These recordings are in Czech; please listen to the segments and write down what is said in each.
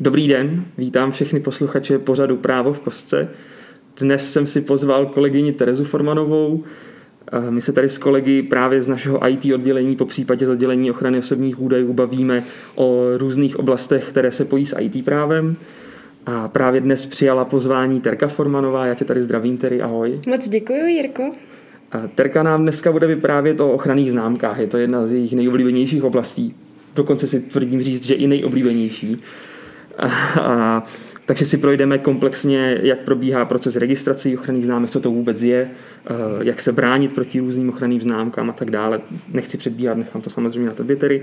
Dobrý den, vítám všechny posluchače pořadu Právo v kostce. Dnes jsem si pozval kolegyni Terezu Formanovou. My se tady s kolegy právě z našeho IT oddělení, popřípadě z oddělení ochrany osobních údajů, bavíme o různých oblastech, které se pojí s IT právem. A právě dnes přijala pozvání Terka Formanová. Já tě tady zdravím, Tery, ahoj. Moc děkuji, Jirko. Terka nám dneska bude vyprávět o ochranných známkách. Je to jedna z jejich nejoblíbenějších oblastí. Dokonce si tvrdím říct, že i nejoblíbenější. Takže si projdeme komplexně, jak probíhá proces registrací ochranných známek, co to vůbec je, jak se bránit proti různým ochranným známkám a tak dále. Nechci předbíhat, nechám to samozřejmě na tebe, Tery.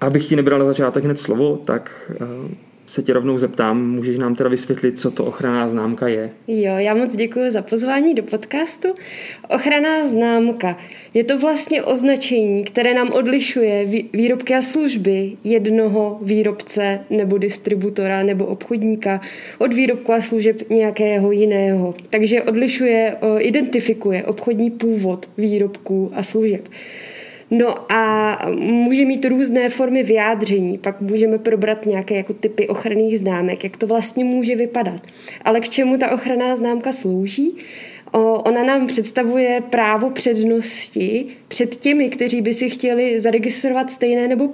Abych ti nebral na začátek hned slovo, tak se tě rovnou zeptám, můžeš nám teda vysvětlit, co to ochranná známka je? Jo, já moc děkuji za pozvání do podcastu. Ochranná známka je to vlastně označení, které nám odlišuje výrobky a služby jednoho výrobce nebo distributora nebo obchodníka od výrobku a služeb nějakého jiného. Takže odlišuje, identifikuje obchodní původ výrobků a služeb. No a může mít různé formy vyjádření, pak můžeme probrat nějaké jako typy ochranných známek, jak to vlastně může vypadat. Ale k čemu ta ochranná známka slouží? Ona nám představuje právo přednosti před těmi, kteří by si chtěli zaregistrovat stejné nebo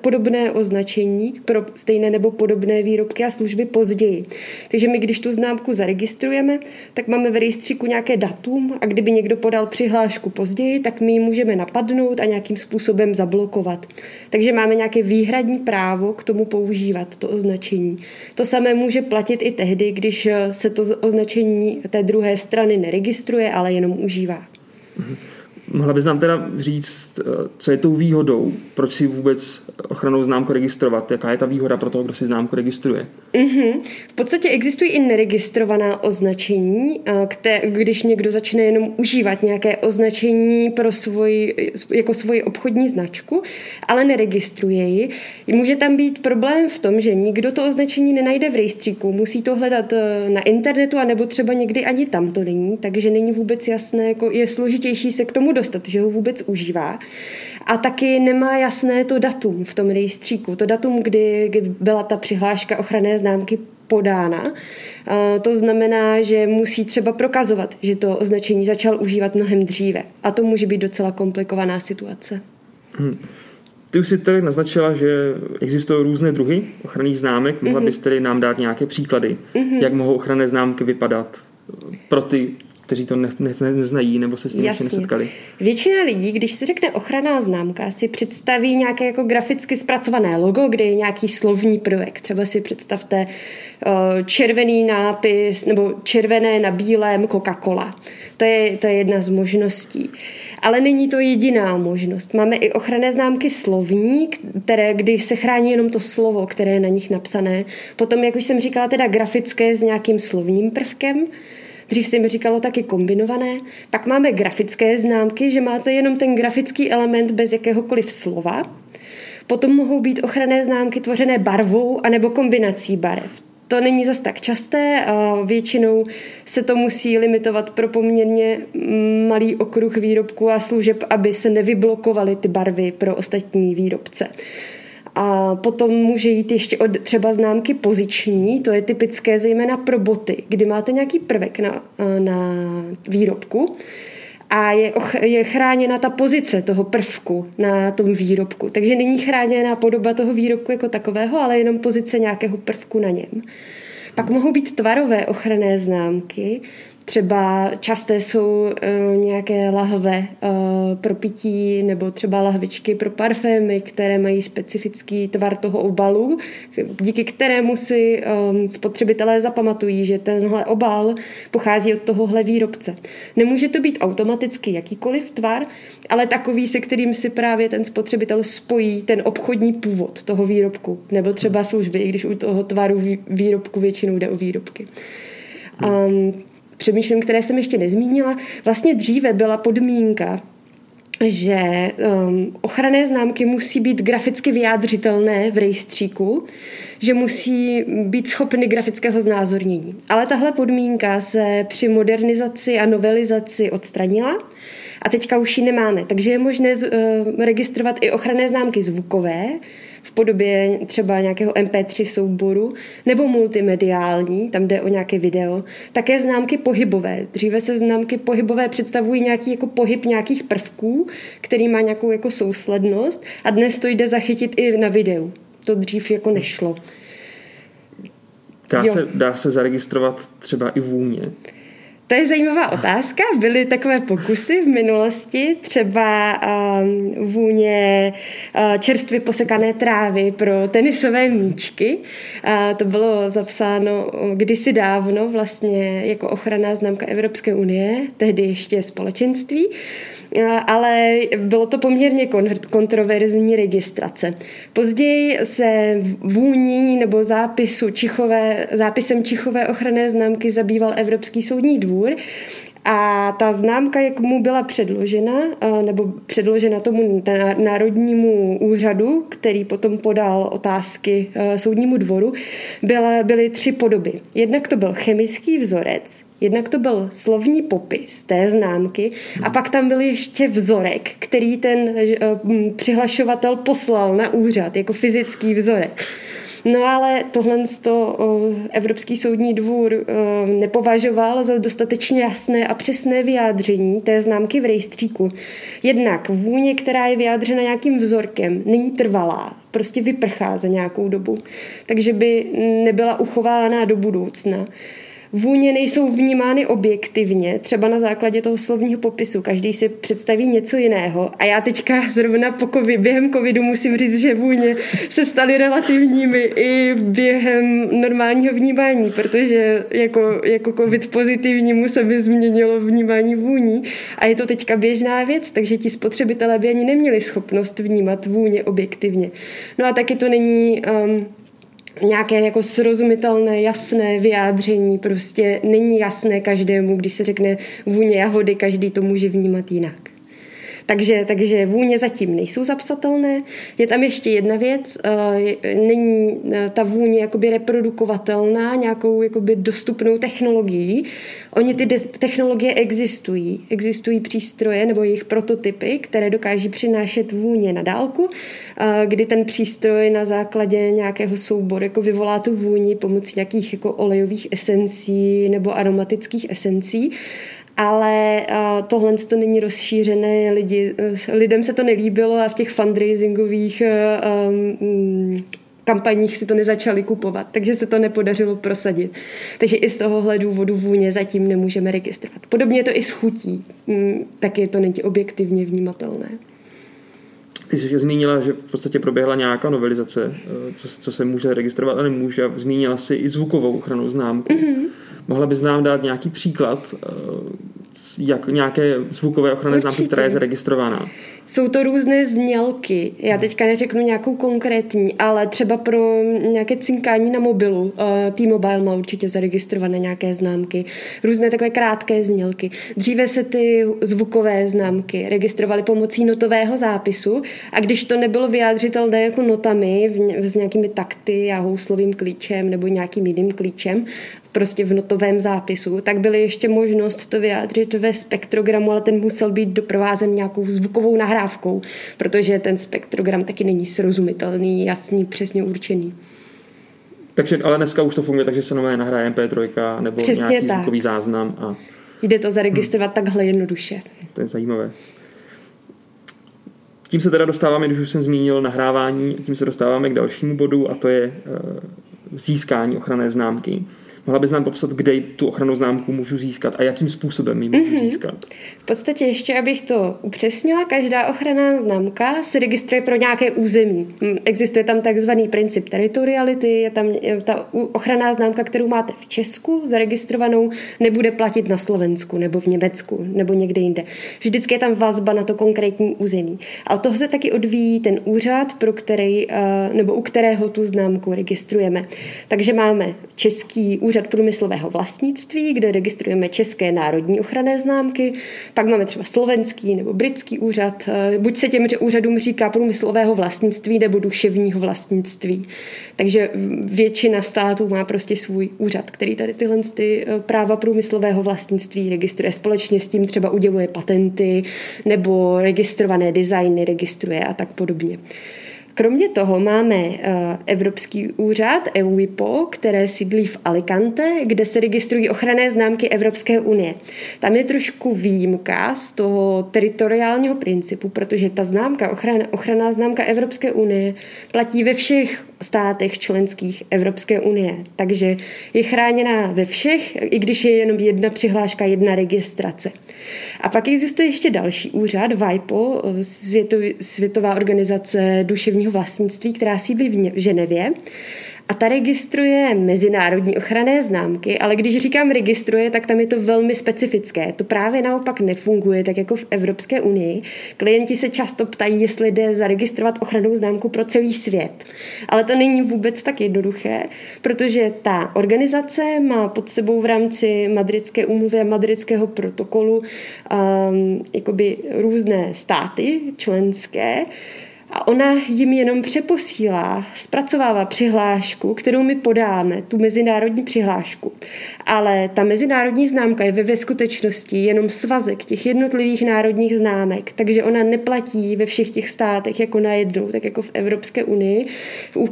podobné označení pro stejné nebo podobné výrobky a služby později. Takže my, když tu známku zaregistrujeme, tak máme v rejstříku nějaké datum a kdyby někdo podal přihlášku později, tak my ji můžeme napadnout a nějakým způsobem zablokovat. Takže máme nějaké výhradní právo k tomu používat to označení. To samé může platit i tehdy, když se to označení té druhé strany neregistruje, ale jenom užívá. Mohla bys nám teda říct, co je tou výhodou, proč si vůbec ochrannou známku registrovat? Jaká je ta výhoda pro toho, kdo si známku registruje? V podstatě existují i neregistrovaná označení, když někdo začne jenom užívat nějaké označení pro svoji obchodní značku, ale neregistruje ji. Může tam být problém v tom, že nikdo to označení nenajde v rejstříku, musí to hledat na internetu, anebo třeba někdy ani tam to není, takže není vůbec jasné, jako je složitější se k tomu dostat, že ho vůbec užívá. A taky nemá jasné to datum v tom rejstříku, to datum, kdy byla ta přihláška ochranné známky podána. To znamená, že musí třeba prokazovat, že to označení začal užívat mnohem dříve. A to může být docela komplikovaná situace. Ty už si tady naznačila, že existují různé druhy ochranných známek. Mohla bys tedy nám dát nějaké příklady, jak mohou ochranné známky vypadat pro ty, kteří to neznají nebo se s tím ještě nesetkali. Většina lidí, když se řekne ochranná známka, si představí nějaké jako graficky zpracované logo, kde je nějaký slovní prvek. Třeba si představte červený nápis nebo červené na bílém Coca-Cola. To je jedna z možností. Ale není to jediná možnost. Máme i ochranné známky slovní, kdy se chrání jenom to slovo, které je na nich napsané. Potom, jak už jsem říkala, teda grafické s nějakým slovním prvkem. Dřív se mi říkalo taky kombinované. Pak máme grafické známky, že máte jenom ten grafický element bez jakéhokoliv slova. Potom mohou být ochranné známky tvořené barvou anebo kombinací barev. To není zas tak časté, většinou se to musí limitovat pro poměrně malý okruh výrobků a služeb, aby se nevyblokovaly ty barvy pro ostatní výrobce. A potom může jít ještě od třeba známky poziční, to je typické zejména pro boty, kdy máte nějaký prvek na výrobku a je chráněna ta pozice toho prvku na tom výrobku. Takže není chráněná podoba toho výrobku jako takového, ale jenom pozice nějakého prvku na něm. Pak mohou být tvarové ochranné známky, třeba časté jsou nějaké lahve pro pití nebo třeba lahvičky pro parfémy, které mají specifický tvar toho obalu, díky kterému si spotřebitelé zapamatují, že tenhle obal pochází od tohohle výrobce. Nemůže to být automaticky jakýkoliv tvar, ale takový, se kterým si právě ten spotřebitel spojí ten obchodní původ toho výrobku nebo třeba služby, i když u toho tvaru výrobku většinou jde o výrobky. Přemýšlím, které jsem ještě nezmínila. Vlastně dříve byla podmínka, že ochranné známky musí být graficky vyjádřitelné v rejstříku, že musí být schopny grafického znázornění. Ale tahle podmínka se při modernizaci a novelizaci odstranila a teďka už ji nemáme. Takže je možné registrovat i ochranné známky zvukové, v podobě třeba nějakého MP3 souboru nebo multimediální, tam jde o nějaké video. Také známky pohybové. Dříve se známky pohybové představují nějaký jako pohyb nějakých prvků, který má nějakou jako souslednost, a dnes to jde zachytit i na videu. To dřív jako nešlo. Dá se zaregistrovat třeba i vůně? To je zajímavá otázka. Byly takové pokusy v minulosti, třeba vůně čerstvě posekané trávy pro tenisové míčky. To bylo zapsáno kdysi dávno vlastně jako ochranná známka Evropské unie, tehdy ještě společenství. Ale bylo to poměrně kontroverzní registrace. Později se vůní nebo zápisem čichové ochranné známky zabýval Evropský soudní dvůr a ta známka, jak mu byla předložena tomu národnímu úřadu, který potom podal otázky soudnímu dvoru, byly tři podoby. Jednak to byl chemický vzorec, jednak to byl slovní popis té známky a pak tam byl ještě vzorek, který ten přihlašovatel poslal na úřad jako fyzický vzorek. No ale tohle Evropský soudní dvůr nepovažoval za dostatečně jasné a přesné vyjádření té známky v rejstříku. Jednak vůně, která je vyjádřena nějakým vzorkem, není trvalá, prostě vyprchá za nějakou dobu, takže by nebyla uchována do budoucna. Vůně nejsou vnímány objektivně, třeba na základě toho slovního popisu. Každý si představí něco jiného. A já teďka zrovna během covidu musím říct, že vůně se staly relativními i během normálního vnímání, protože jako covid pozitivnímu se mi změnilo vnímání vůní. A je to teďka běžná věc, takže ti spotřebitelé by ani neměli schopnost vnímat vůně objektivně. No a taky to není... nějaké jako srozumitelné, jasné vyjádření, prostě není jasné každému, když se řekne vůně jahody, každý to může vnímat jinak. Takže vůně zatím nejsou zapsatelné. Je tam ještě jedna věc, není ta vůně jakoby reprodukovatelná nějakou jakoby dostupnou technologií. Oni ty technologie existují. Existují přístroje nebo jejich prototypy, které dokáží přinášet vůně na dálku, kdy ten přístroj na základě nějakého souboru jako vyvolá tu vůni pomocí nějakých jako olejových esencí nebo aromatických esencí. Ale tohle to není rozšířené, lidem se to nelíbilo a v těch fundraisingových kampaních si to nezačali kupovat, takže se to nepodařilo prosadit. Takže i z tohohle důvodu vůně zatím nemůžeme registrovat. Podobně je to i s chutí, taky to není objektivně vnímatelné. Ty jsi zmínila, že v podstatě proběhla nějaká novelizace, co se může registrovat a nemůže. Zmínila jsi i zvukovou ochrannou známku. Mm-hmm. Mohla bys nám dát nějaký příklad, jak nějaké zvukové ochranné známky, která je zaregistrována? Jsou to různé znělky. Já teďka neřeknu nějakou konkrétní, ale třeba pro nějaké cinkání na mobilu. T-Mobile má určitě zaregistrované nějaké známky. Různé takové krátké znělky. Dříve se ty zvukové známky registrovaly pomocí notového zápisu a když to nebylo vyjádřitelné jako notami, s nějakými takty a houslovým klíčem nebo nějakým jiným klíčem, prostě v notovém zápisu, tak byly ještě možnost to vyjádřit ve spektrogramu, ale ten musel být doprovázen nějakou zvukovou nahrávkou, protože ten spektrogram taky není srozumitelný, jasný, přesně určený. Takže, ale dneska už to funguje, takže se nové nahraje MP3 nebo přesně nějaký tak. Zvukový záznam. A... jde to zaregistrovat takhle jednoduše. To je zajímavé. Tím se teda dostáváme, když už jsem zmínil nahrávání, tím se dostáváme k dalšímu bodu a to je získání ochranné známky. Mohla bys nám popsat, kde tu ochrannou známku můžu získat a jakým způsobem ji můžu získat? V podstatě ještě, abych to upřesnila, každá ochranná známka se registruje pro nějaké území. Existuje tam takzvaný princip teritoriality, je tam ta ochranná známka, kterou máte v Česku zaregistrovanou, nebude platit na Slovensku nebo v Německu nebo někde jinde. Vždycky je tam vazba na to konkrétní území. A od toho se taky odvíjí ten úřad, pro který, nebo u kterého tu známku registrujeme. Takže máme český úřad průmyslového vlastnictví, kde registrujeme české národní ochranné známky, pak máme třeba slovenský nebo britský úřad, buď se těm úřadům říká průmyslového vlastnictví nebo duševního vlastnictví. Takže většina států má prostě svůj úřad, který tady tyhle práva průmyslového vlastnictví registruje. Společně s tím třeba uděluje patenty nebo registrované designy registruje a tak podobně. Kromě toho máme Evropský úřad EUIPO, které sídlí v Alicante, kde se registrují ochranné známky Evropské unie. Tam je trošku výjimka z toho teritoriálního principu, protože ta známka, ochranná známka Evropské unie platí ve všech státech členských Evropské unie. Takže je chráněná ve všech, i když je jenom jedna přihláška, jedna registrace. A pak existuje ještě další úřad, WIPO, Světová organizace duševního vlastnictví, která sídlí v Ženevě. A ta registruje mezinárodní ochranné známky, ale když říkám registruje, tak tam je to velmi specifické. To právě naopak nefunguje, tak jako v Evropské unii. Klienti se často ptají, jestli jde zaregistrovat ochrannou známku pro celý svět. Ale to není vůbec tak jednoduché, protože ta organizace má pod sebou v rámci Madridské úmluvy a Madridského protokolu jakoby různé státy členské, a ona jim jenom přeposílá, zpracovává přihlášku, kterou my podáme, tu mezinárodní přihlášku. Ale ta mezinárodní známka je ve skutečnosti jenom svazek těch jednotlivých národních známek, takže ona neplatí ve všech těch státech jako najednou, tak jako v Evropské unii. U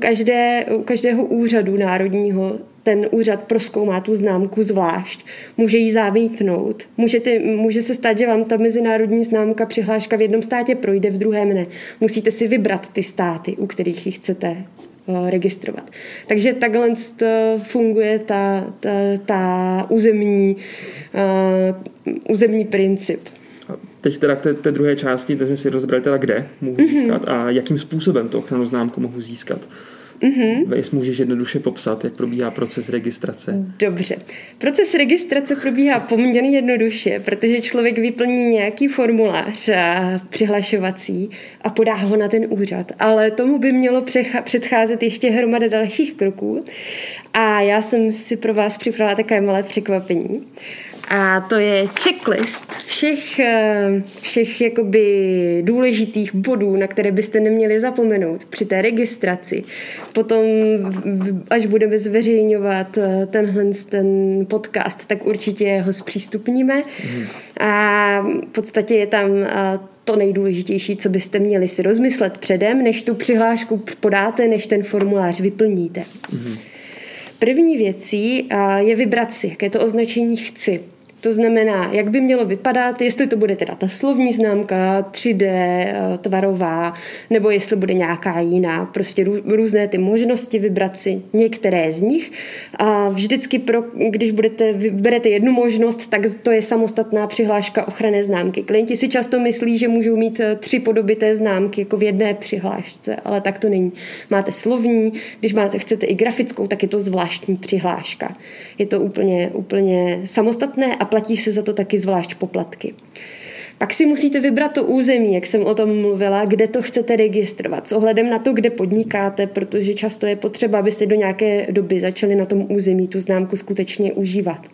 každého úřadu národního ten úřad prozkoumá tu známku zvlášť, může ji zamítnout. Může se stát, že vám ta mezinárodní známka, přihláška v jednom státě projde, v druhém ne. Musíte si vybrat ty státy, u kterých ji chcete registrovat. Takže takhle funguje ta územní princip. Teď teda k té druhé části, teď jsme si rozbrali teda kde mohu získat a jakým způsobem to ochrannou známku mohu získat. Jestli můžeš jednoduše popsat, jak probíhá proces registrace. Dobře. Proces registrace probíhá poměrně jednoduše, protože člověk vyplní nějaký formulář přihlašovací a podá ho na ten úřad. Ale tomu by mělo předcházet ještě hromada dalších kroků. A já jsem si pro vás připravila takové malé překvapení. A to je checklist všech jakoby důležitých bodů, na které byste neměli zapomenout při té registraci. Potom, až budeme zveřejňovat ten podcast, tak určitě ho zpřístupníme. A v podstatě je tam to nejdůležitější, co byste měli si rozmyslet předem, než tu přihlášku podáte, než ten formulář vyplníte. První věcí je vybrat si, jaké to označení chci. To znamená, jak by mělo vypadat, jestli to bude teda ta slovní známka, 3D, tvarová, nebo jestli bude nějaká jiná. Prostě různé ty možnosti, vybrat si některé z nich. A vždycky, když vyberete jednu možnost, tak to je samostatná přihláška ochranné známky. Klienti si často myslí, že můžou mít 3 podoby té známky jako v jedné přihlášce, ale tak to není. Máte slovní, když chcete i grafickou, tak je to zvláštní přihláška. Je to úplně samostatné a platí se za to taky zvlášť poplatky. Pak si musíte vybrat to území, jak jsem o tom mluvila, kde to chcete registrovat, s ohledem na to, kde podnikáte, protože často je potřeba, abyste do nějaké doby začali na tom území tu známku skutečně užívat.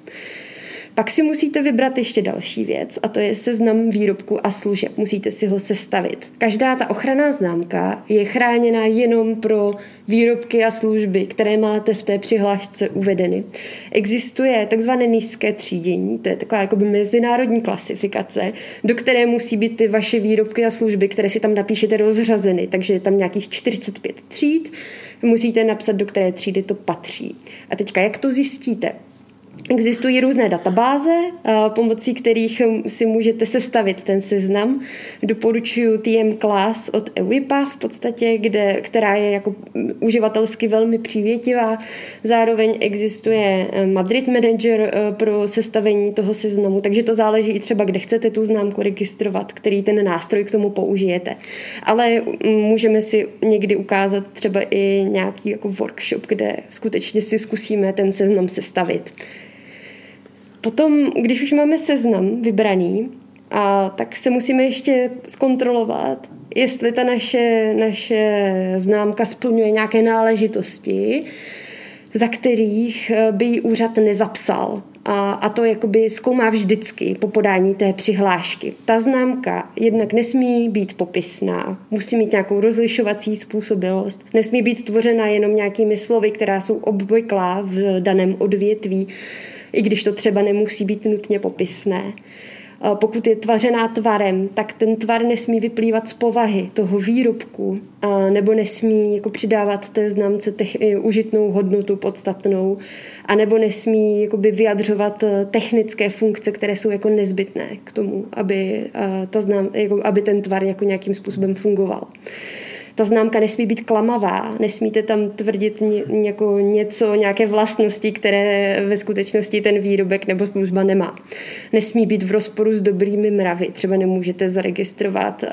Pak si musíte vybrat ještě další věc, a to je seznam výrobku a služeb. Musíte si ho sestavit. Každá ta ochranná známka je chráněna jenom pro výrobky a služby, které máte v té přihlášce uvedeny. Existuje takzvané nízké třídění, to je taková jakoby mezinárodní klasifikace, do které musí být ty vaše výrobky a služby, které si tam napíšete, rozřazeny. Takže je tam nějakých 45 tříd, musíte napsat, do které třídy to patří. A teďka, jak to zjistíte? Existují různé databáze, pomocí kterých si můžete sestavit ten seznam. Doporučuji TM Class od EUIPA v podstatě, která je jako uživatelsky velmi přívětivá. Zároveň existuje Madrid Manager pro sestavení toho seznamu, takže to záleží i třeba, kde chcete tu známku registrovat, který ten nástroj k tomu použijete. Ale můžeme si někdy ukázat třeba i nějaký jako workshop, kde skutečně si zkusíme ten seznam sestavit. Potom, když už máme seznam vybraný, tak se musíme ještě zkontrolovat, jestli ta naše známka splňuje nějaké náležitosti, za kterých by ji úřad nezapsal. A to jakoby zkoumá vždycky po podání té přihlášky. Ta známka jednak nesmí být popisná, musí mít nějakou rozlišovací způsobilost, nesmí být tvořena jenom nějakými slovy, která jsou obvyklá v daném odvětví, i když to třeba nemusí být nutně popisné. Pokud je tvařená tvarem, tak ten tvar nesmí vyplývat z povahy toho výrobku nebo nesmí jako přidávat té známce užitnou hodnotu podstatnou a nebo nesmí jakoby vyjadřovat technické funkce, které jsou jako nezbytné k tomu, aby ten tvar jako nějakým způsobem fungoval. Ta známka nesmí být klamavá, nesmíte tam tvrdit nějaké vlastnosti, které ve skutečnosti ten výrobek nebo služba nemá. Nesmí být v rozporu s dobrými mravy. Třeba nemůžete zaregistrovat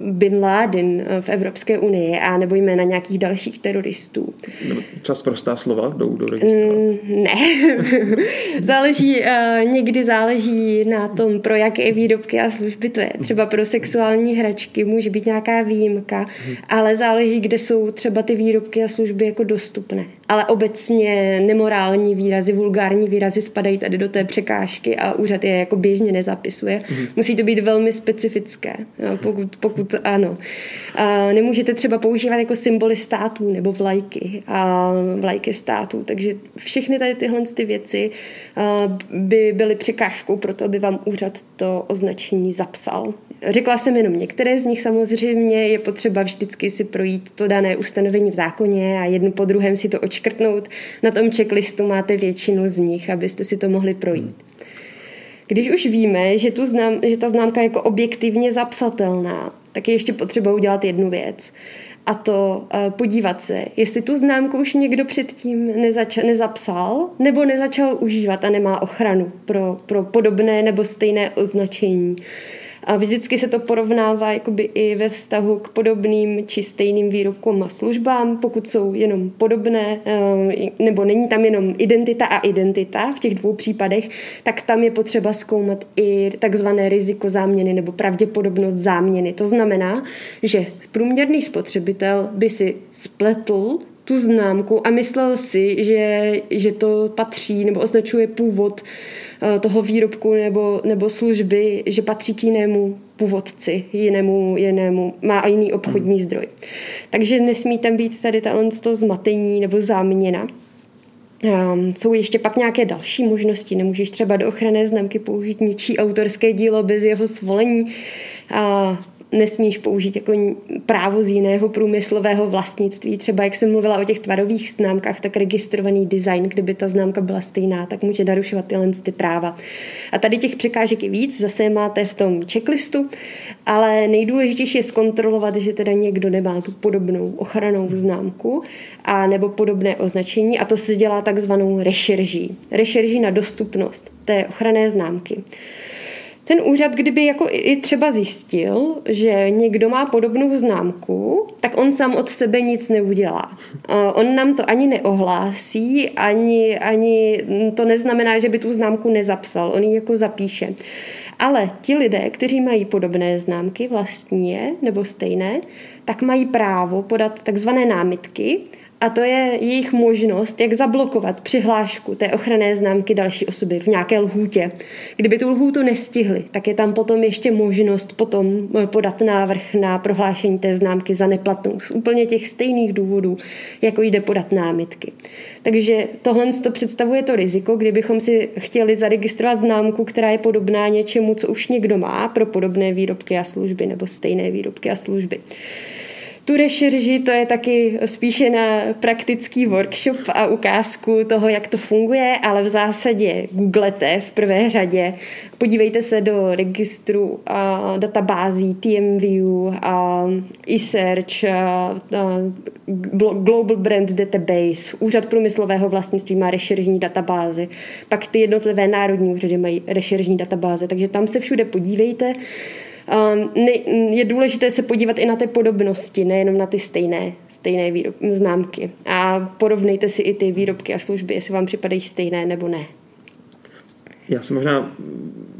Bin Laden v Evropské unii a nebo jména nějakých dalších teroristů. Nebo čas prostá slova jdou registrovat? Ne. Někdy záleží na tom, pro jaké výrobky a služby to je. Třeba pro sexuální hračky může být nějaká výjimka, ale záleží, kde jsou třeba ty výrobky a služby jako dostupné. Ale obecně nemorální výrazy, vulgární výrazy spadají tady do té překážky a úřad je jako běžně nezapisuje. Musí to být velmi specifické, pokud ano. A nemůžete třeba používat jako symboly států nebo vlajky států, takže všechny tady tyhle ty věci by byly překážkou pro to, aby vám úřad to označení zapsal. Řekla jsem jenom některé z nich, samozřejmě je potřeba vždycky si projít to dané ustanovení v zákoně a jedno po druhém si to odškrtnout. Na tom checklistu máte většinu z nich, abyste si to mohli projít. Když už víme, že ta známka je jako objektivně zapsatelná, tak je ještě potřeba udělat jednu věc. A to podívat se, jestli tu známku už někdo předtím nezapsal nebo nezačal užívat a nemá ochranu pro podobné nebo stejné označení. A vždycky se to porovnává jakoby i ve vztahu k podobným či stejným výrobkům a službám, pokud jsou jenom podobné, nebo není tam jenom identita v těch dvou případech, tak tam je potřeba zkoumat i takzvané riziko záměny nebo pravděpodobnost záměny. To znamená, že průměrný spotřebitel by si spletl tu známku a myslel si, že to patří nebo označuje původ toho výrobku nebo služby, že patří k jinému původci, jinému, má jiný obchodní zdroj. Takže nesmí tam být tady to zmatení nebo záměna. Jsou ještě pak nějaké další možnosti. Nemůžeš třeba do ochranné známky použít ničí autorské dílo bez jeho svolení a nesmíš použít jako právo z jiného průmyslového vlastnictví. Třeba jak jsem mluvila o těch tvarových známkách, tak registrovaný design, kdyby ta známka byla stejná, tak může narušovat tyhle ty práva. A tady těch překážek je víc, zase máte v tom checklistu, ale nejdůležitější je zkontrolovat, že teda někdo nemá tu podobnou ochrannou známku a nebo podobné označení a to se dělá takzvanou rešerží. Rešerží na dostupnost té ochranné známky. Ten úřad, kdyby jako i třeba zjistil, že někdo má podobnou známku, tak on sám od sebe nic neudělá. On nám to ani neohlásí, ani to neznamená, že by tu známku nezapsal. On ji jako zapíše. Ale ti lidé, kteří mají podobné známky, vlastní je nebo stejné, tak mají právo podat takzvané námitky. A to je jejich možnost, jak zablokovat přihlášku té ochranné známky další osoby v nějaké lhůtě. Kdyby tu lhůtu nestihli, tak je tam potom ještě možnost potom podat návrh na prohlášení té známky za neplatnou z úplně těch stejných důvodů, jako jde podat námitky. Takže tohle to představuje to riziko, kdybychom si chtěli zaregistrovat známku, která je podobná něčemu, co už někdo má pro podobné výrobky a služby nebo stejné výrobky a služby. Tu rešerži, to je taky spíše na praktický workshop a ukázku toho, jak to funguje, ale v zásadě googlete v prvé řadě. Podívejte se do registru databází TMView, eSearch, Global Brand Database. Úřad průmyslového vlastnictví má rešeržní databázy. Pak ty jednotlivé národní úřady mají rešeržní databáze, takže tam se všude podívejte. Je důležité se podívat i na ty podobnosti, nejenom na ty stejné známky. A porovnejte si i ty výrobky a služby, jestli vám připadají stejné nebo ne. Já se možná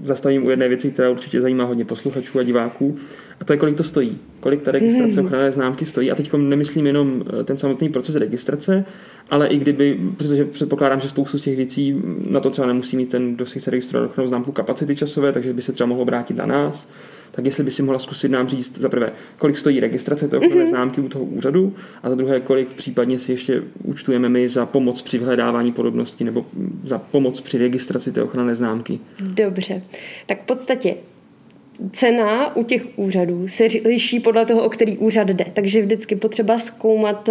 zastavím u jedné věci, která určitě zajímá hodně posluchačů a diváků. A to je, kolik to stojí. Kolik ta registrace ochranné známky stojí. A teď nemyslím jenom ten samotný proces registrace, ale i kdyby, protože předpokládám, že spoustu z těch věcí na to třeba nemusí mít ten, kdo si chce registrovat ochrannou známku, kapacity časové, takže by se třeba mohl obrátit na nás. tak jestli by si mohla zkusit nám říct za prvé, kolik stojí registrace té okonové známky u toho úřadu a za druhé, kolik případně si ještě účtujeme my za pomoc při vyhledávání podobnosti nebo za pomoc při registraci té ochranné známky. Dobře, tak v podstatě cena u těch úřadů se liší podle toho, o který úřad jde, takže vždycky potřeba zkoumat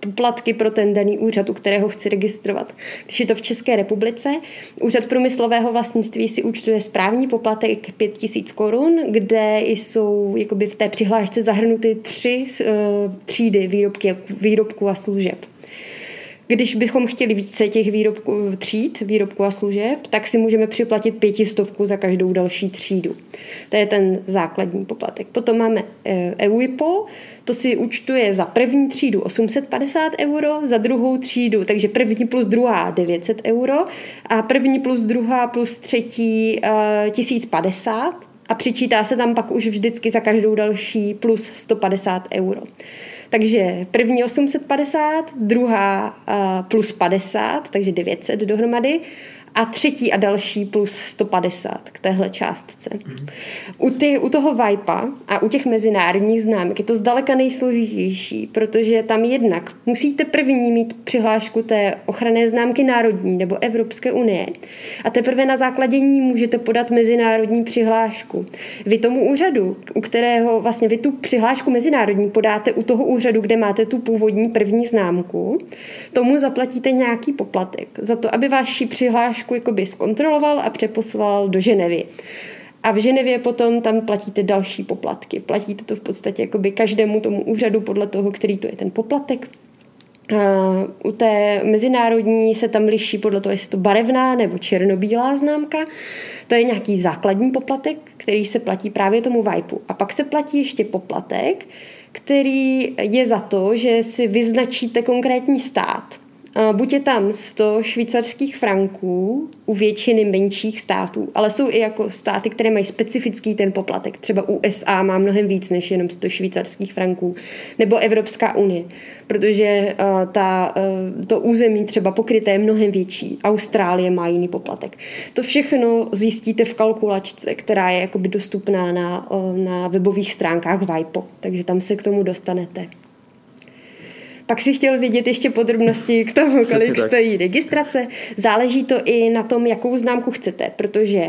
poplatky pro ten daný úřad, u kterého chci registrovat. Když je to v České republice, úřad průmyslového vlastnictví si účtuje správní poplatek 5 000 korun, kde jsou jakoby v té přihlášce zahrnuty 3 třídy výrobků a služeb. Když bychom chtěli více těch výrobků a služeb, tak si můžeme připlatit 500 za každou další třídu. To je ten základní poplatek. Potom máme EUIPO, to si účtuje za první třídu 850 €, za druhou třídu, takže první plus druhá 900 € a první plus druhá plus třetí 1050 a přičítá se tam pak už vždycky za každou další plus 150 €. Takže první 850, druhá plus 50, takže 900 dohromady a třetí a další plus 150 k téhle částce. U toho WIPA a u těch mezinárodních známek je to zdaleka nejsložitější, protože tam jednak musíte první mít přihlášku té ochranné známky národní nebo Evropské unie a teprve na základě ní můžete podat mezinárodní přihlášku. Vy tomu úřadu, u kterého vlastně vy tu přihlášku mezinárodní podáte u toho úřadu, kde máte tu původní první známku, tomu zaplatíte nějaký poplatek za to, aby vaši přihlášku jakoby zkontroloval a přeposlal do Ženevy. A v Ženevě potom tam platíte další poplatky. Platíte to v podstatě jakoby každému tomu úřadu podle toho, který to je ten poplatek. U té mezinárodní se tam liší podle toho, jestli to barevná nebo černobílá známka. To je nějaký základní poplatek, který se platí právě tomu WIPu. A pak se platí ještě poplatek, který je za to, že si vyznačíte konkrétní stát. Buď je tam 100 švýcarských franků u většiny menších států, ale jsou i jako státy, které mají specifický ten poplatek. Třeba USA má mnohem víc než jenom 100 švýcarských franků, nebo Evropská unie, protože to území třeba pokryté je mnohem větší. Austrálie má jiný poplatek. To všechno zjistíte v kalkulačce, která je jakoby dostupná na webových stránkách WIPO, takže tam se k tomu dostanete. Pak si chtěl vědět ještě podrobnosti k tomu, kolik stojí registrace. Záleží to i na tom, jakou známku chcete, protože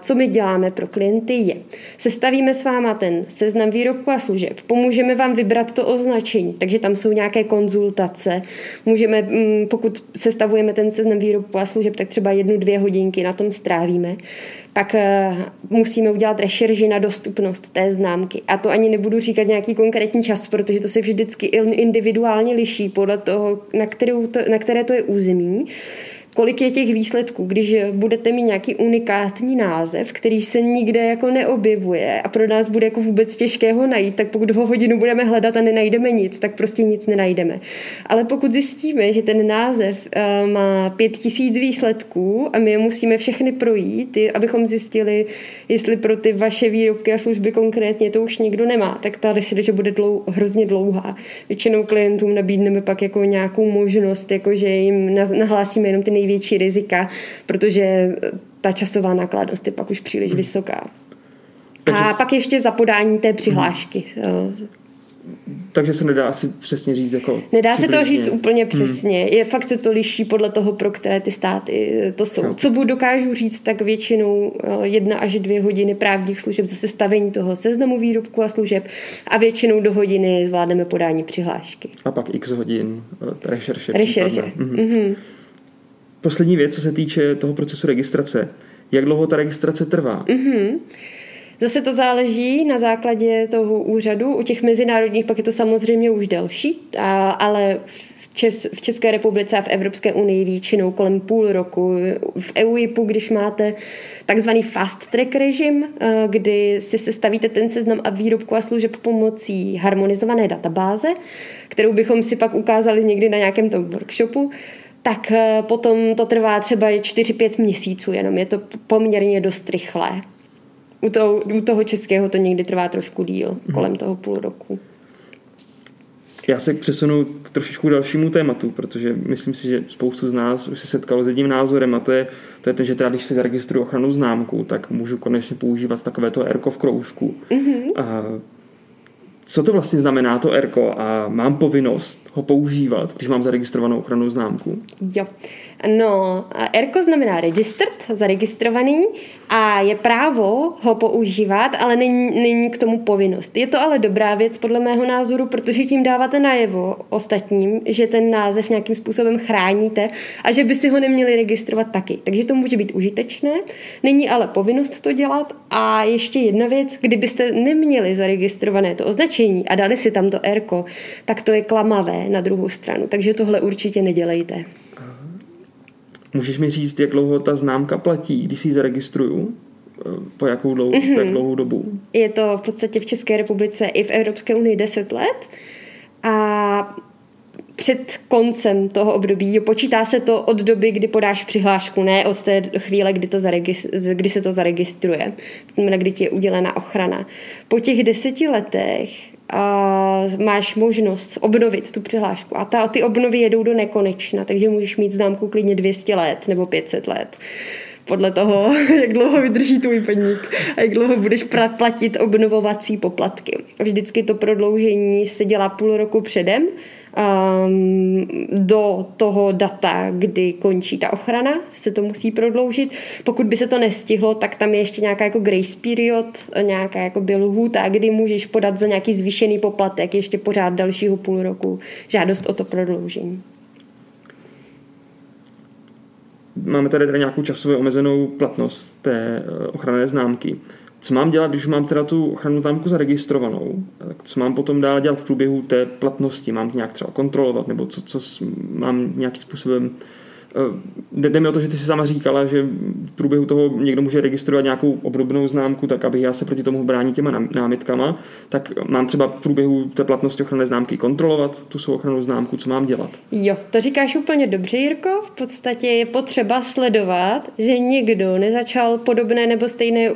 co my děláme pro klienty je, sestavíme s váma ten seznam výrobků a služeb, pomůžeme vám vybrat to označení, takže tam jsou nějaké konzultace. Můžeme, pokud sestavujeme ten seznam výrobků a služeb, tak třeba 1-2 hodinky na tom strávíme. Pak musíme udělat rešerži na dostupnost té známky. A to ani nebudu říkat nějaký konkrétní čas, protože to se vždycky individuálně liší podle toho, na které to je území. Kolik je těch výsledků, když budete mít nějaký unikátní název, který se nikde jako neobjevuje a pro nás bude jako vůbec těžké ho najít, tak pokud ho hodinu budeme hledat a nenajdeme nic, tak prostě nic nenajdeme. Ale pokud zjistíme, že ten název má 5000 výsledků a my je musíme všechny projít, abychom zjistili, jestli pro ty vaše výrobky a služby konkrétně to už nikdo nemá, tak ta research bude hrozně dlouhá. Většinou klientům nabídneme pak jako nějakou možnost, jako že jim nahlásíme jenom ty největší rizika, protože ta časová nákladnost je pak už příliš vysoká. A pak ještě za podání té přihlášky. Takže se nedá asi přesně říct jako... Nedá se to říct úplně přesně. Je fakt se to liší podle toho, pro které ty státy to jsou. No. Co dokážu říct, tak většinou 1 až 2 hodiny právních služeb za sestavení toho seznamu výrobku a služeb a většinou do hodiny zvládneme podání přihlášky. A pak x hodin rešerše. Poslední věc, co se týče toho procesu registrace. Jak dlouho ta registrace trvá? Zase to záleží na základě toho úřadu. U těch mezinárodních pak je to samozřejmě už delší, ale v České republice a v Evropské unii většinou kolem půl roku. V EUIPu, když máte takzvaný fast track režim, kdy si sestavíte ten seznam a výrobku a služeb pomocí harmonizované databáze, kterou bychom si pak ukázali někdy na nějakém tom workshopu, tak potom to trvá třeba 4-5 měsíců jenom. Je to poměrně dost rychlé. U toho českého to někdy trvá trošku díl, kolem toho půl roku. Já se přesunu k trošičku dalšímu tématu, protože myslím si, že spoustu z nás už se setkalo s jedním názorem, a to je ten, že teda, když si zaregistruju ochrannou známku, tak můžu konečně používat takovéto R-ko v kroužku. Mm-hmm. A co to vlastně znamená to R-ko a mám povinnost ho používat, když mám zaregistrovanou ochrannou známku? Jo, no R-ko znamená registered, zaregistrovaný, a je právo ho používat, ale není k tomu povinnost. Je to ale dobrá věc podle mého názoru, protože tím dáváte najevo ostatním, že ten název nějakým způsobem chráníte a že by si ho neměli registrovat taky. Takže to může být užitečné, není ale povinnost to dělat. A ještě jedna věc, kdybyste neměli zaregistrované to označení a dali si tam to R-ko, tak to je klamavé na druhou stranu, takže tohle určitě nedělejte. Můžeš mi říct, jak dlouho ta známka platí, když si ji zaregistruju? Po jakou dlouhou dobu? Je to v podstatě v České republice i v Evropské unii 10 let a před koncem toho období, počítá se to od doby, kdy podáš přihlášku, ne od té chvíle, kdy se to zaregistruje. To znamená, kdy ti je udělena ochrana. Po těch 10 letech máš možnost obnovit tu přihlášku. A ty obnovy jedou do nekonečna, takže můžeš mít známku klidně 200 let nebo 500 let. Podle toho, jak dlouho vydrží tvůj podnik a jak dlouho budeš platit obnovovací poplatky. Vždycky to prodloužení se dělá půl roku předem do toho data, kdy končí ta ochrana, se to musí prodloužit. Pokud by se to nestihlo, tak tam je ještě nějaká jako grace period, nějaká jako lhůta, kdy můžeš podat za nějaký zvýšený poplatek ještě pořád dalšího půl roku žádost o to prodloužení. Máme tady teda nějakou časově omezenou platnost té ochranné známky. Co mám dělat, když mám teda tu ochrannou známku zaregistrovanou? Co mám potom dál dělat v průběhu té platnosti? Mám to nějak třeba kontrolovat? Nebo co mám nějakým způsobem... Jde mi o to, že ty jsi sama říkala, že v průběhu toho někdo může registrovat nějakou obdobnou známku, tak aby já se proti tomu bránil těma námitkama, tak mám třeba v průběhu té platnosti ochranné známky kontrolovat tu svou ochrannou známku, co mám dělat? Jo, to říkáš úplně dobře, Jirko. V podstatě je potřeba sledovat, že někdo nezačal podobné nebo stejné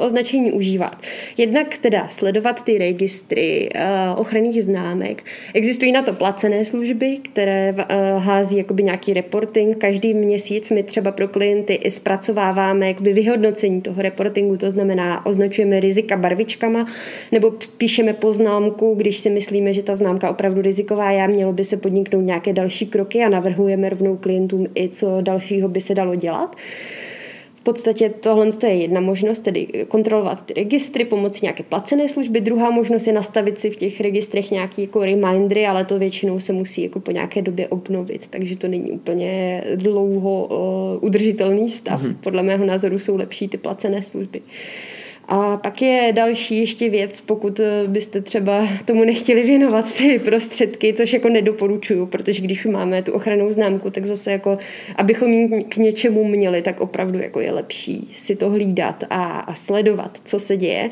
označení užívat. Jednak teda sledovat ty registry ochranných známek. Existují na to placené služby, které hází jakoby nějaký reporting. Každý měsíc my třeba pro klienty i zpracováváme jakoby vyhodnocení toho reportingu, to znamená označujeme rizika barvičkama nebo píšeme poznámku, když si myslíme, že ta známka opravdu riziková je, mělo by se podniknout nějaké další kroky a navrhujeme rovnou klientům i co dalšího by se dalo dělat. V podstatě tohle je jedna možnost, tedy kontrolovat ty registry pomocí nějaké placené služby. Druhá možnost je nastavit si v těch registrech nějaké jako remindery, ale to většinou se musí jako po nějaké době obnovit, takže to není úplně dlouho udržitelný stav. Podle mého názoru jsou lepší ty placené služby. A pak je další ještě věc, pokud byste třeba tomu nechtěli věnovat ty prostředky, což jako nedoporučuju, protože když máme tu ochrannou známku, tak zase jako, abychom ji k něčemu měli, tak opravdu jako je lepší si to hlídat a sledovat, co se děje.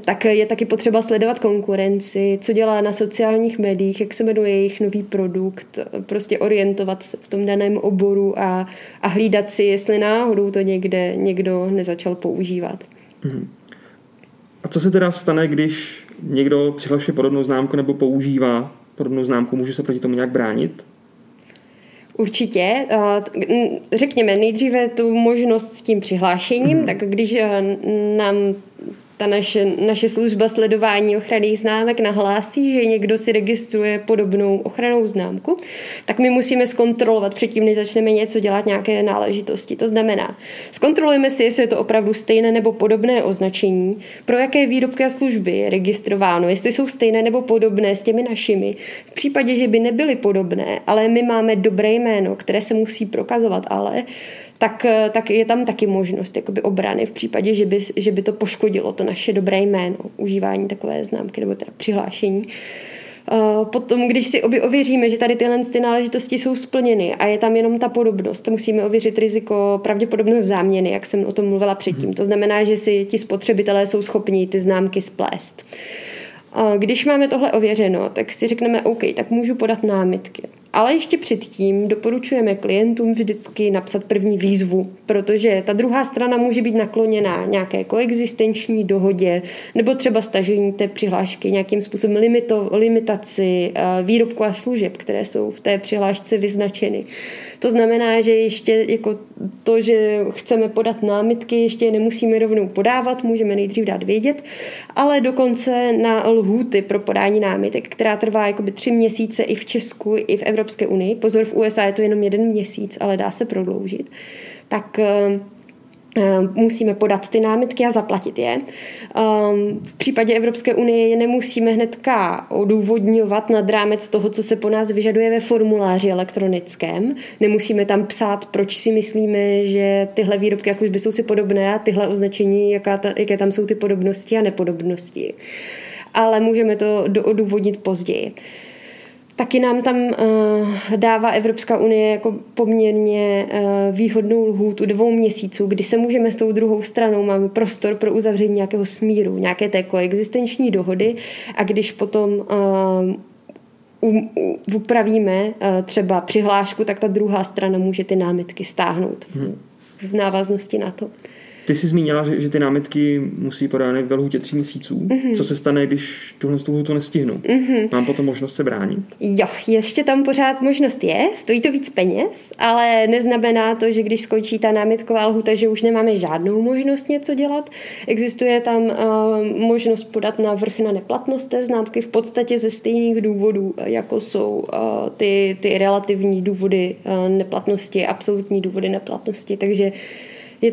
Tak je taky potřeba sledovat konkurenci, co dělá na sociálních médiích, jak se jmenuje jejich nový produkt, prostě orientovat se v tom daném oboru a hlídat si, jestli náhodou to někdo nezačal používat. A co se teda stane, když někdo přihlašuje podobnou známku nebo používá podobnou známku? Můžu se proti tomu nějak bránit? Určitě. Řekněme nejdříve tu možnost s tím přihlášením, tak když nám ta naše služba sledování ochranných známek nahlásí, že někdo si registruje podobnou ochrannou známku, tak my musíme zkontrolovat předtím, než začneme něco dělat, nějaké náležitosti. To znamená, zkontrolujeme si, jestli je to opravdu stejné nebo podobné označení, pro jaké výrobky a služby je registrováno, jestli jsou stejné nebo podobné s těmi našimi. V případě, že by nebyly podobné, ale my máme dobré jméno, které se musí prokazovat, ale... Tak je tam taky možnost jakoby obrany v případě, že by to poškodilo to naše dobré jméno, užívání takové známky nebo teda přihlášení. Potom, když si ověříme, že tady tyhle náležitosti jsou splněny a je tam jenom ta podobnost, musíme ověřit riziko, pravděpodobnost záměny, jak jsem o tom mluvila předtím. To znamená, že si ti spotřebitelé jsou schopni ty známky splést. Když máme tohle ověřeno, tak si řekneme OK, tak můžu podat námitky. Ale ještě předtím doporučujeme klientům vždycky napsat první výzvu, protože ta druhá strana může být nakloněná nějaké koexistenční dohodě nebo třeba stažení té přihlášky nějakým způsobem limitaci výrobků a služeb, které jsou v té přihlášce vyznačeny. To znamená, že ještě jako to, že chceme podat námitky, ještě je nemusíme rovnou podávat, můžeme nejdřív dát vědět, ale dokonce na lhůty pro podání námitek, která trvá jakoby 3 měsíce i v Česku, i v Evropské unii. Pozor, v USA je to jenom 1 měsíc, ale dá se prodloužit. Tak musíme podat ty námitky a zaplatit je. V případě Evropské unie je nemusíme hnedka odůvodňovat nad rámec toho, co se po nás vyžaduje ve formuláři elektronickém. Nemusíme tam psát, proč si myslíme, že tyhle výrobky a služby jsou si podobné a tyhle označení, jaké tam jsou ty podobnosti a nepodobnosti. Ale můžeme to odůvodnit později. Taky nám tam dává Evropská unie jako poměrně výhodnou lhůtu 2 měsíců, kdy se můžeme s tou druhou stranou, máme prostor pro uzavření nějakého smíru, nějaké té koexistenční dohody, a když potom upravíme třeba přihlášku, tak ta druhá strana může ty námitky stáhnout v návaznosti na to. Ty jsi zmínila, že ty námitky musí podány ve lhůtě 3 měsíců. Co se stane, když tuhle lhůtu nestihnu? Mám potom možnost se bránit? Jo, ještě tam pořád možnost je. Stojí to víc peněz, ale neznamená to, že když skončí ta námitková lhůta, že už nemáme žádnou možnost něco dělat. Existuje tam možnost podat návrh na neplatnost té známky v podstatě ze stejných důvodů, jako jsou ty relativní důvody neplatnosti, absolutní důvody neplatnosti. Takže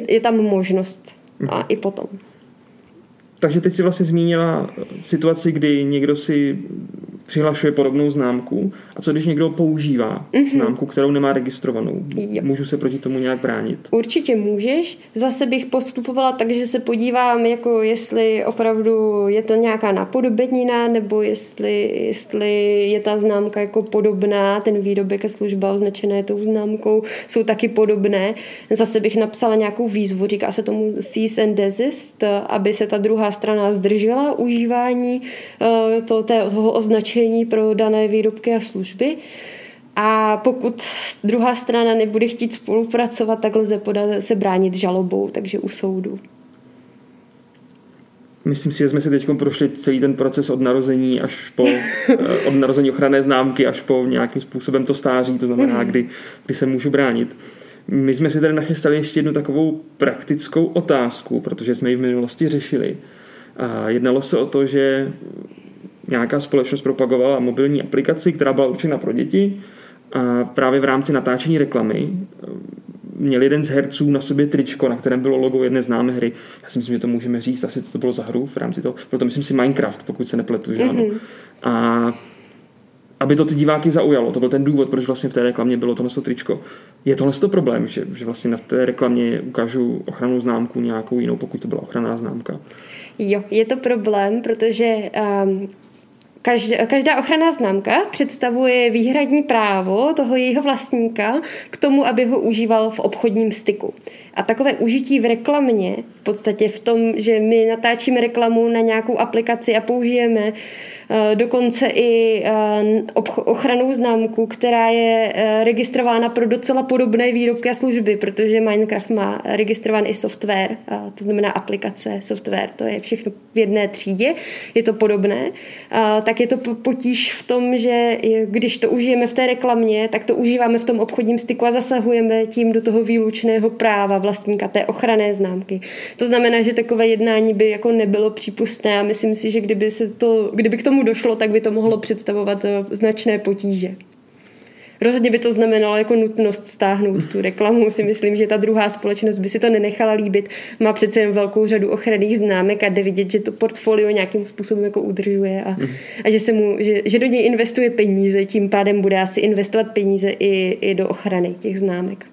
je tam možnost a i potom. Takže teď si vlastně zmínila situaci, kdy někdo si přihlašuje podobnou známku, a co když někdo používá známku, kterou nemá registrovanou? Jo. Můžu se proti tomu nějak bránit? Určitě můžeš. Zase bych postupovala tak, že se podívám, jako jestli opravdu je to nějaká napodobenina, nebo jestli je ta známka jako podobná, ten výrobek a služba označené tou známkou jsou taky podobné. Zase bych napsala nějakou výzvu, říká se tomu cease and desist, aby se ta druhá strana zdržela užívání toho označení pro dané výrobky a služby, a pokud druhá strana nebude chtít spolupracovat, tak lze se bránit žalobou, takže u soudu. Myslím si, že jsme si teď prošli celý ten proces od narození od narození ochranné známky až po nějakým způsobem to stáří, to znamená, kdy se můžu bránit. My jsme si tady nachystali ještě jednu takovou praktickou otázku, protože jsme ji v minulosti řešili. Jednalo se o to, že nějaká společnost propagovala mobilní aplikaci, která byla určena pro děti, a právě v rámci natáčení reklamy měl jeden z herců na sobě tričko, na kterém bylo logo jedné známé hry. Já si myslím, že to můžeme říct, asi co to bylo za hru v rámci toho, proto myslím si Minecraft, pokud se nepletu, že ano. A aby to ty diváky zaujalo, to byl ten důvod, proč vlastně v té reklamě bylo tohle tričko. Je tohle problém, že vlastně na té reklamě ukážu ochrannou známku nějakou jinou, pokud to byla ochranná známka? Jo, je to problém, protože každá ochranná známka představuje výhradní právo toho jejího vlastníka k tomu, aby ho užíval v obchodním styku. A takové užití v reklamě, v podstatě v tom, že my natáčíme reklamu na nějakou aplikaci a použijeme dokonce i ochrannou známku, která je registrována pro docela podobné výrobky a služby, protože Minecraft má registrován i software, to znamená aplikace, software, to je všechno v jedné třídě, je to podobné, tak je to potíž v tom, že když to užijeme v té reklamě, tak to užíváme v tom obchodním styku a zasahujeme tím do toho výlučného práva vlastníka té ochranné známky. To znamená, že takové jednání by jako nebylo přípustné, a myslím si, že kdyby k tomu došlo, tak by to mohlo představovat značné potíže. Rozhodně by to znamenalo jako nutnost stáhnout tu reklamu. Si myslím, že ta druhá společnost by si to nenechala líbit. Má přece jen velkou řadu ochranných známek a jde vidět, že to portfolio nějakým způsobem jako udržuje a že do něj investuje peníze, tím pádem bude asi investovat peníze i do ochrany těch známek.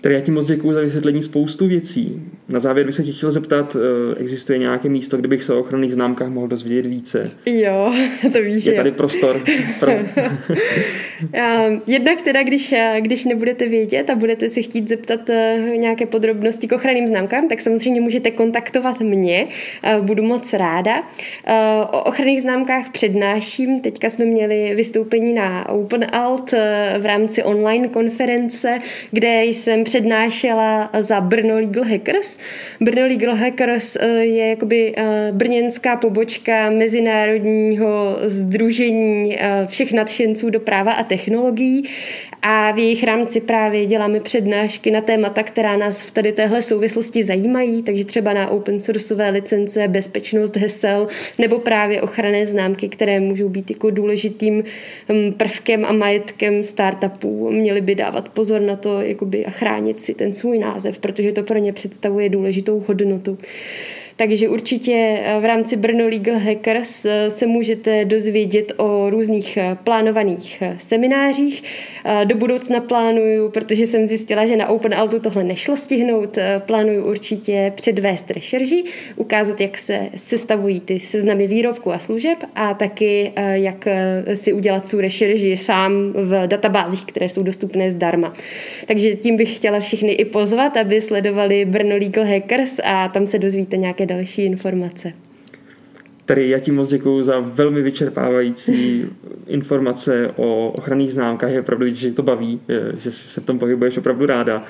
Tady já ti moc děkuju za vysvětlení spoustu věcí. Na závěr bych se tě chtěl zeptat, existuje nějaké místo, kde bych se o ochranných známkách mohl dozvědět více? Jo, to víš. Je tady prostor. Jednak teda, když nebudete vědět a budete si chtít zeptat nějaké podrobnosti k ochranným známkám, tak samozřejmě můžete kontaktovat mě, budu moc ráda. O ochranných známkách přednáším, teďka jsme měli vystoupení na Open Alt v rámci online konference, kde jsem přednášela za Brno Legal Hackers. Brno Legal Hackers je jakoby brněnská pobočka mezinárodního sdružení všech nadšenců do práva a technologií a v jejich rámci právě děláme přednášky na témata, která nás v tady téhle souvislosti zajímají, takže třeba na open sourceové licence, bezpečnost hesel nebo právě ochranné známky, které můžou být jako důležitým prvkem a majetkem startupů. Měli by dávat pozor na to jakoby, a chránit si ten svůj název, protože to pro ně představuje důležitou hodnotu. Takže určitě v rámci Brno Legal Hackers se můžete dozvědět o různých plánovaných seminářích. Do budoucna plánuju, protože jsem zjistila, že na Open Altu tohle nešlo stihnout, plánuju určitě předvést rešerži, ukázat, jak se sestavují ty seznamy výrobků a služeb a taky, jak si udělat tu rešerži sám v databázích, které jsou dostupné zdarma. Takže tím bych chtěla všechny i pozvat, aby sledovali Brno Legal Hackers a tam se dozvíte nějaké další informace. Tady já ti moc děkuju za velmi vyčerpávající informace o ochranných známkách. Je opravdu, že to baví, že se v tom pohybuješ opravdu ráda.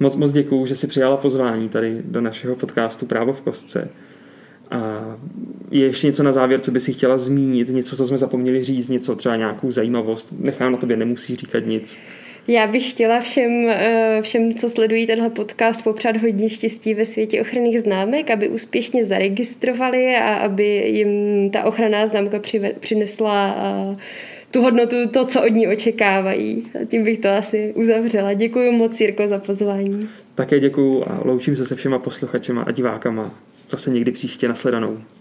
Moc děkuju, že jsi přijala pozvání tady do našeho podcastu Právo v kostce. A je ještě něco na závěr, co by si chtěla zmínit? Něco, co jsme zapomněli říct, něco třeba nějakou zajímavost? Nechám na tobě, nemusíš říkat nic. Já bych chtěla všem, co sledují tenhle podcast, popřát hodně štěstí ve světě ochranných známek, aby úspěšně zaregistrovali a aby jim ta ochranná známka přinesla tu hodnotu, to, co od ní očekávají. A tím bych to asi uzavřela. Děkuji moc, Jirko, za pozvání. Také děkuji a loučím se všema posluchačema a divákama. Zase někdy příště, nasledanou.